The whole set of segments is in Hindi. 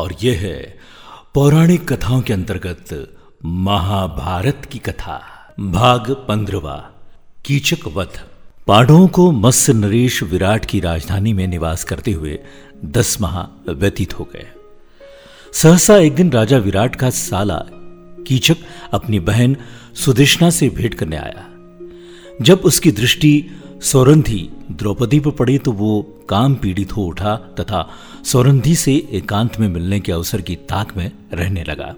और यह है पौराणिक कथाओं के अंतर्गत महाभारत की कथा भाग 15 कीचक वध। पांडवों को मत्स्य नरेश विराट की राजधानी में निवास करते हुए 10 माह व्यतीत हो गए। सहसा एक दिन राजा विराट का साला कीचक अपनी बहन सुदेष्णा से भेंट करने आया। जब उसकी दृष्टि सैरंध्री द्रौपदी पर पड़ी तो वो काम पीड़ित हो उठा तथा सैरंध्री से एकांत में मिलने के अवसर की ताक में रहने लगा।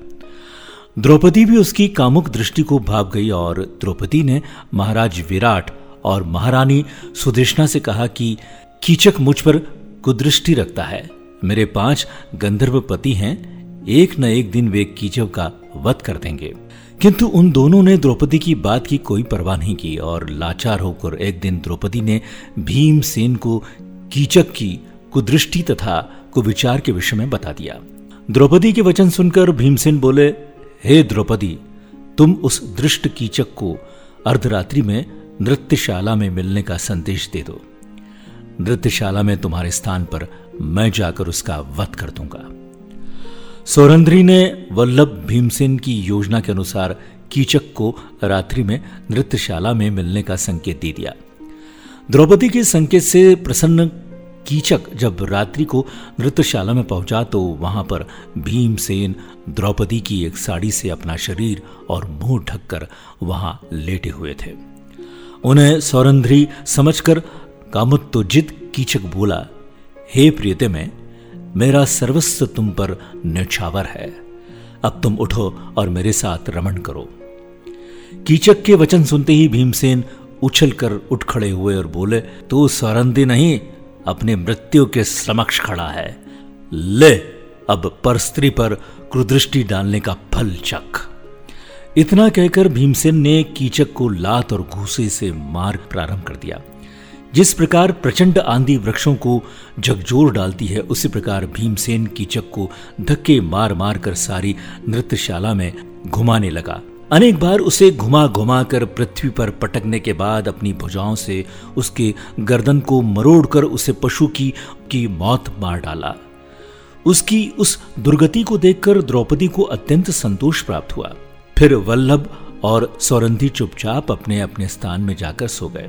द्रौपदी भी उसकी कामुक दृष्टि को भाप गई और द्रौपदी ने महाराज विराट और महारानी सुदेष्णा से कहा कि कीचक मुझ पर कुदृष्टि रखता है। मेरे 5 गंधर्व पति हैं, एक न एक दिन वे कीचक का वध कर देंगे। किंतु उन दोनों ने द्रौपदी की बात की कोई परवाह नहीं की और लाचार होकर एक दिन द्रौपदी ने भीमसेन को कीचक की कुदृष्टि तथा कुविचार के विषय में बता दिया। द्रौपदी के वचन सुनकर भीमसेन बोले, हे द्रौपदी, तुम उस दुष्ट कीचक को अर्धरात्रि में नृत्यशाला में मिलने का संदेश दे दो। नृत्यशाला में तुम्हारे स्थान पर मैं जाकर उसका वध कर दूंगा। सैरंध्री ने वल्लभ भीमसेन की योजना के अनुसार कीचक को रात्रि में नृत्यशाला में मिलने का संकेत दे दिया। द्रौपदी के संकेत से प्रसन्न कीचक जब रात्रि को नृत्यशाला में पहुंचा तो वहां पर भीमसेन द्रौपदी की एक साड़ी से अपना शरीर और मुंह ढककर वहां लेटे हुए थे। उन्हें सैरंध्री समझकर कामोत्तेजित कीचक बोला, हे प्रियतमे, मेरा सर्वस्व तुम पर न्यौछावर है। अब तुम उठो और मेरे साथ रमण करो। कीचक के वचन सुनते ही भीमसेन उछलकर उठ खड़े हुए और बोले, तू सैरंध्री नहीं अपने मृत्यु के समक्ष खड़ा है। ले अब पर स्त्री पर कुदृष्टि डालने का फल चख। इतना कहकर भीमसेन ने कीचक को लात और घूसे से मार प्रारंभ कर दिया। जिस प्रकार प्रचंड आंधी वृक्षों को झकझोर डालती है, उसी प्रकार भीमसेन कीचक को धक्के मार मार कर सारी नृत्यशाला में घुमाने लगा। अनेक बार उसे घुमा घुमा कर पृथ्वी पर पटकने के बाद अपनी भुजाओं से उसके गर्दन को मरोड़कर उसे पशु की मौत मार डाला। उसकी उस दुर्गति को देखकर द्रौपदी को अत्यंत संतोष प्राप्त हुआ। फिर वल्लभ और सैरंध्री चुपचाप अपने अपने स्थान में जाकर सो गए।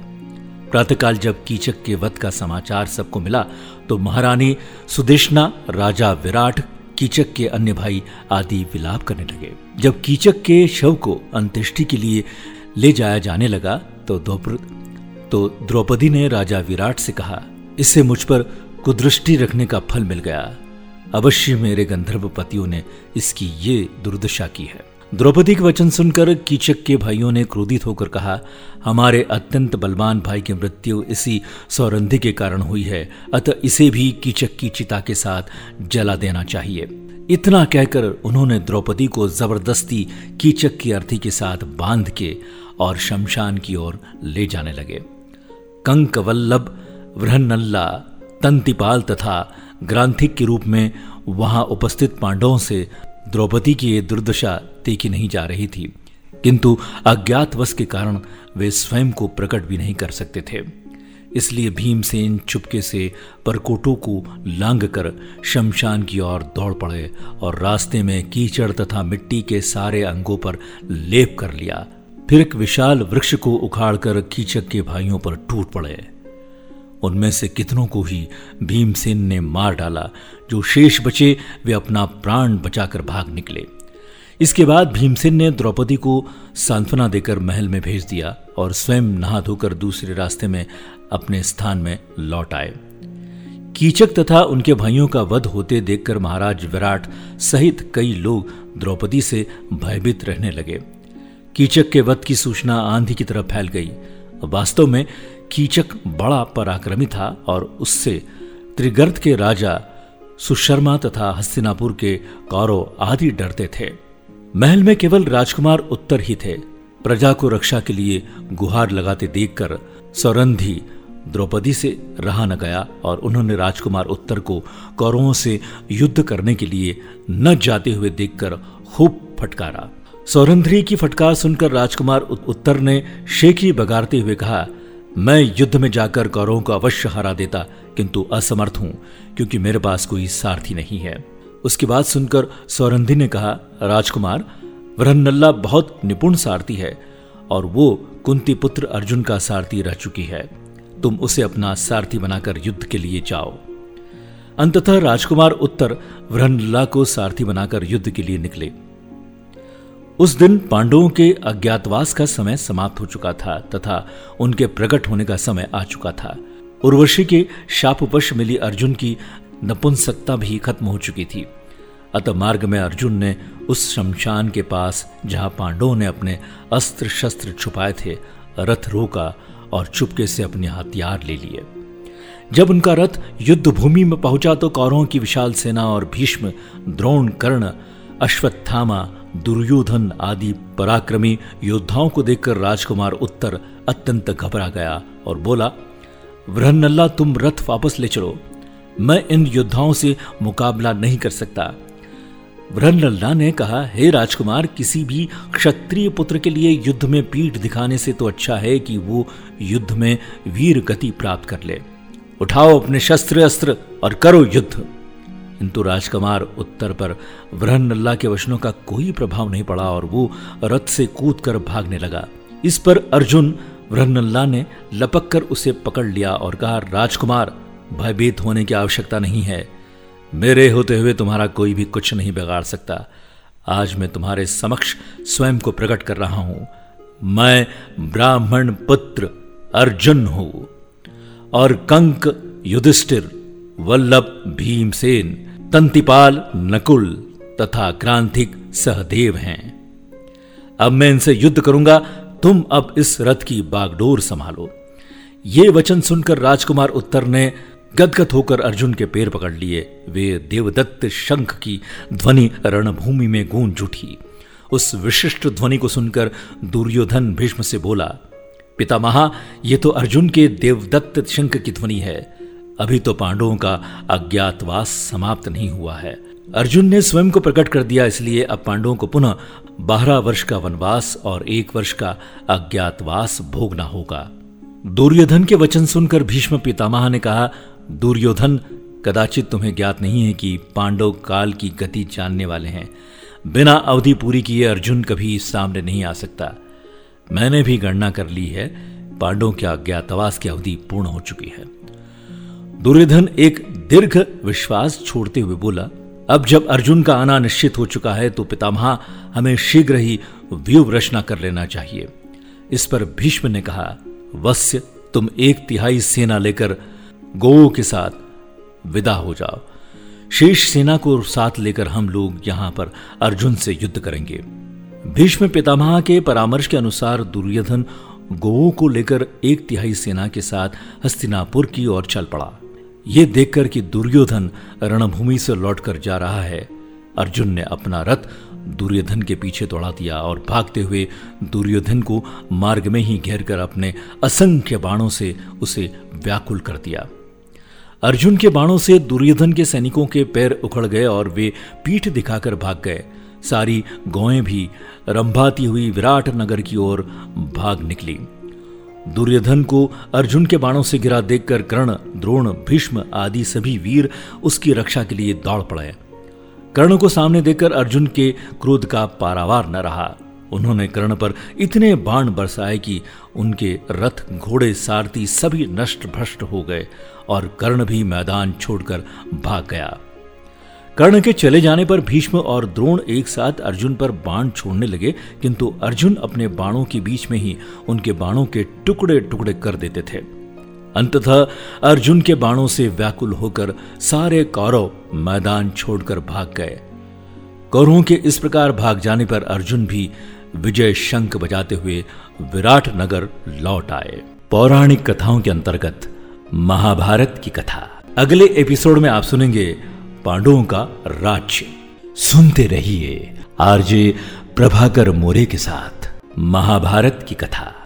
प्रातःकाल जब कीचक के वध का समाचार सबको मिला तो महारानी सुदेष्णा, राजा विराट, कीचक के अन्य भाई आदि विलाप करने लगे। जब कीचक के शव को अंत्येष्टि के लिए ले जाया जाने लगा तो द्रौपदी ने राजा विराट से कहा, इससे मुझ पर कुदृष्टि रखने का फल मिल गया। अवश्य मेरे गंधर्व पतियों ने इसकी ये दुर्दशा की है। द्रौपदी के वचन सुनकर कीचक के भाइयों ने क्रोधित होकर कहा, हमारे अत्यंत बलवान भाई की मृत्यु इसी सैरंध्री के कारण हुई है, अतः इसे भी कीचक की चिता के साथ जला देना चाहिए। इतना कहकर उन्होंने द्रौपदी को जबरदस्ती कीचक की अर्थी के साथ बांध के और शमशान की ओर ले जाने लगे। कंक, वल्लभ, वृहन्नला, तंतीपाल तथा ग्रंथिक के रूप में वहां उपस्थित पांडवों से द्रौपदी की ये दुर्दशा देखी नहीं जा रही थी, किंतु अज्ञातवश के कारण वे स्वयं को प्रकट भी नहीं कर सकते थे। इसलिए भीमसेन चुपके से परकोटों को लांघकर शमशान की ओर दौड़ पड़े और रास्ते में कीचड़ तथा मिट्टी के सारे अंगों पर लेप कर लिया। फिर एक विशाल वृक्ष को उखाड़कर कीचक के भाइयों पर टूट पड़े। उनमें से कितनों को ही भीमसेन ने मार डाला, जो शेष बचे वे अपना प्राण बचाकर भाग निकले। इसके बाद भीमसेन ने द्रौपदी को सांत्वना देकर महल में भेज दिया और स्वयं नहा धोकर दूसरे रास्ते में अपने स्थान में लौट आए। कीचक तथा उनके भाइयों का वध होते देखकर महाराज विराट सहित कई लोग द्रौपदी से भयभीत रहने लगे। कीचक के वध की सूचना आंधी की तरह फैल गई। वास्तव में कीचक बड़ा पराक्रमी था और उससे त्रिगर्त के राजा सुशर्मा तथा हस्तिनापुर के कौरव आदि डरते थे। महल में केवल राजकुमार उत्तर ही थे। प्रजा को रक्षा के लिए गुहार लगाते देखकर सैरंध्री द्रौपदी से रहा न गया और उन्होंने राजकुमार उत्तर को कौरवों से युद्ध करने के लिए न जाते हुए देखकर खूब फटकारा। सैरंध्री की फटकार सुनकर राजकुमार उत्तर ने शेखी बगाड़ते हुए कहा, मैं युद्ध में जाकर कौरवों को अवश्य हरा देता, किंतु असमर्थ हूं क्योंकि मेरे पास कोई सारथी नहीं है। उसकी बात सुनकर सैरंध्री ने कहा, राजकुमार, वृणल्ला बहुत निपुण सारथी है और वो कुंती पुत्र अर्जुन का सारथी रह चुकी है। तुम उसे अपना सारथी बनाकर युद्ध के लिए जाओ। अंततः राजकुमार उत्तर वृणल्ला को सारथी बनाकर युद्ध के लिए निकले। उस दिन पांडवों के अज्ञातवास का समय समाप्त हो चुका था तथा उनके प्रकट होने का समय आ चुका था। उर्वशी के शापवश मिली अर्जुन की नपुंसकता भी खत्म हो चुकी थी। अतः मार्ग में अर्जुन ने उस शमशान के पास, जहां पांडवों ने अपने अस्त्र शस्त्र छुपाए थे, रथ रोका और चुपके से अपने हथियार ले लिए। जब उनका रथ युद्ध भूमि में पहुंचा तो कौरवों की विशाल सेना और भीष्म, द्रोण, कर्ण, अश्वत्थामा, दुर्योधन आदि पराक्रमी योद्धाओं को देखकर राजकुमार उत्तर अत्यंत घबरा गया और बोला, वृहन्नल्ला, तुम रथ वापस ले चलो, मैं इन योद्धाओं से मुकाबला नहीं कर सकता। वृहन्नल्ला ने कहा, हे राजकुमार, किसी भी क्षत्रिय पुत्र के लिए युद्ध में पीठ दिखाने से तो अच्छा है कि वो युद्ध में वीर गति प्राप्त कर ले। उठाओ अपने शस्त्र अस्त्र और करो युद्ध। किंतु राजकुमार उत्तर पर वृहन्नल्ला के वचनों का कोई प्रभाव नहीं पड़ा और वो रथ से कूद कर भागने लगा। इस पर अर्जुन वृहन्नल्ला ने लपक कर उसे पकड़ लिया और कहा, राजकुमार, भयभीत होने की आवश्यकता नहीं है। मेरे होते हुए तुम्हारा कोई भी कुछ नहीं बिगाड़ सकता। आज मैं तुम्हारे समक्ष स्वयं को प्रकट कर रहा हूं। मैं ब्राह्मण पुत्र अर्जुन हूं और कंक युधिष्ठिर, वल्लभ भीमसेन, तंतीपाल नकुल तथा ग्रंथिक सहदेव हैं। अब मैं इनसे युद्ध करूंगा, तुम अब इस रथ की बागडोर संभालो। ये वचन सुनकर राजकुमार उत्तर ने गदगद होकर अर्जुन के पैर पकड़ लिए। वे देवदत्त शंख की ध्वनि रणभूमि में गूंज उठी। उस विशिष्ट ध्वनि को सुनकर दुर्योधन भीष्म से बोला, पितामहा, ये तो अर्जुन के देवदत्त शंख की ध्वनि है। अभी तो पांडवों का अज्ञातवास समाप्त नहीं हुआ है। अर्जुन ने स्वयं को प्रकट कर दिया, इसलिए अब पांडवों को पुनः 12 वर्ष का वनवास और 1 वर्ष का अज्ञातवास भोगना होगा। दुर्योधन के वचन सुनकर भीष्म पितामह ने कहा, दुर्योधन, कदाचित तुम्हें ज्ञात नहीं है कि पांडव काल की गति जानने वाले हैं। बिना अवधि पूरी किए अर्जुन कभी सामने नहीं आ सकता। मैंने भी गणना कर ली है, पांडवों के अज्ञातवास की अवधि पूर्ण हो चुकी है। दुर्योधन एक दीर्घ विश्वास छोड़ते हुए बोला, अब जब अर्जुन का आना निश्चित हो चुका है तो पितामह, हमें शीघ्र ही व्यूह रचना कर लेना चाहिए। इस पर भीष्म ने कहा, वत्स्य, तुम 1/3 सेना लेकर गौ के साथ विदा हो जाओ। शेष सेना को साथ लेकर हम लोग यहां पर अर्जुन से युद्ध करेंगे। भीष्म पितामह के परामर्श के अनुसार दुर्योधन गौ को लेकर 1/3 सेना के साथ हस्तिनापुर की ओर चल पड़ा। यह देखकर कि दुर्योधन रणभूमि से लौटकर जा रहा है, अर्जुन ने अपना रथ दुर्योधन के पीछे दौड़ा दिया और भागते हुए दुर्योधन को मार्ग में ही घेरकर अपने असंख्य बाणों से उसे व्याकुल कर दिया। अर्जुन के बाणों से दुर्योधन के सैनिकों के पैर उखड़ गए और वे पीठ दिखाकर भाग गए। सारी गौएं भी रंभाती हुई विराट नगर की ओर भाग निकली। दुर्योधन को अर्जुन के बाणों से घिरा देखकर कर्ण, द्रोण, भीष्म आदि सभी वीर उसकी रक्षा के लिए दौड़ पड़े। कर्ण को सामने देखकर अर्जुन के क्रोध का पारावार न रहा। उन्होंने कर्ण पर इतने बाण बरसाए कि उनके रथ, घोड़े, सारथी सभी नष्ट भ्रष्ट हो गए और कर्ण भी मैदान छोड़कर भाग गया। कर्ण के चले जाने पर भीष्म और द्रोण एक साथ अर्जुन पर बाण छोड़ने लगे, किंतु अर्जुन अपने बाणों के बीच में ही उनके बाणों के टुकड़े टुकड़े कर देते थे। अंततः अर्जुन के बाणों से व्याकुल होकर सारे कौरव मैदान छोड़कर भाग गए। कौरवों के इस प्रकार भाग जाने पर अर्जुन भी विजय शंख बजाते हुए विराट नगर लौट आए। पौराणिक कथाओं के अंतर्गत महाभारत की कथा अगले एपिसोड में आप सुनेंगे, पांडवों का राज्य। सुनते रहिए आरजे प्रभाकर मोरे के साथ महाभारत की कथा।